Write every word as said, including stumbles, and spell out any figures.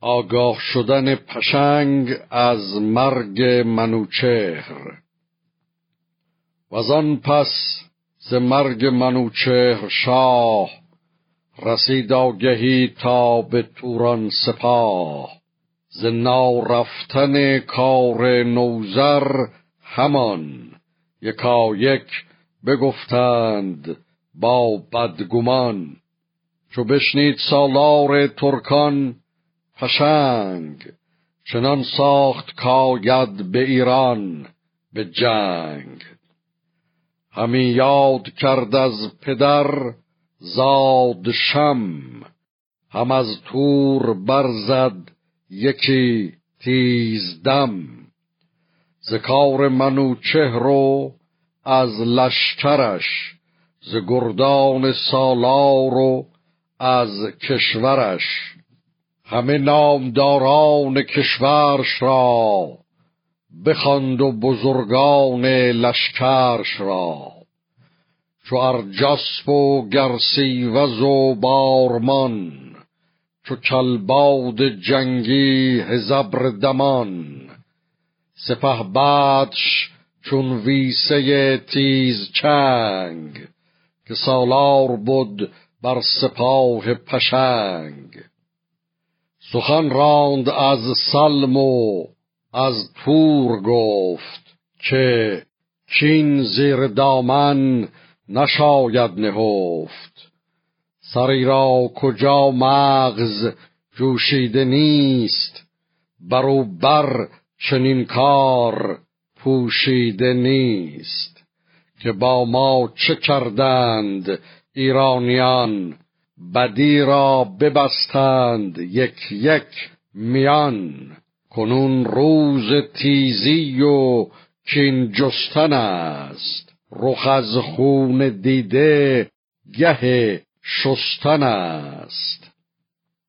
آگاه شدن پشنگ از مرگ منوچهر. و زان پس ز مرگ منوچهر شاه، رسید آگهی تا به توران سپاه. ز نارفتن کار نوذر همان، یکا یک بگفتند با بدگمان. چو بشنید سالار ترکان پشنگ، چنان ساخت کاید به ایران به جنگ. همی یاد کرد از پدر زاد شم، هم از تور برزد یکی تیز دم. ز کار منوچهر و از لشکرش، ز گردان سالار و از کشورش. همه نامداران کشورش را بخواند و بزرگان لشکرش را. چو ارجسپ و گرسیوز و بارمان، چو کلباد جنگی هزبر دمان. سپه بدش چون ویسه تیز چنگ، که سالار بود بر سپاه پشنگ. سخن راند از سلم و از تور گفت، که کین زیر دامن نشاید نهفت. سری را کجا مغز جوشیده نیست، برو بر چنین کار پوشیده نیست. که با ما چه کردند ایرانیان، بدی را ببستند یک یک میان. کنون روز تیزی و کین جستن است، رخ از خون دیده گه شستن است.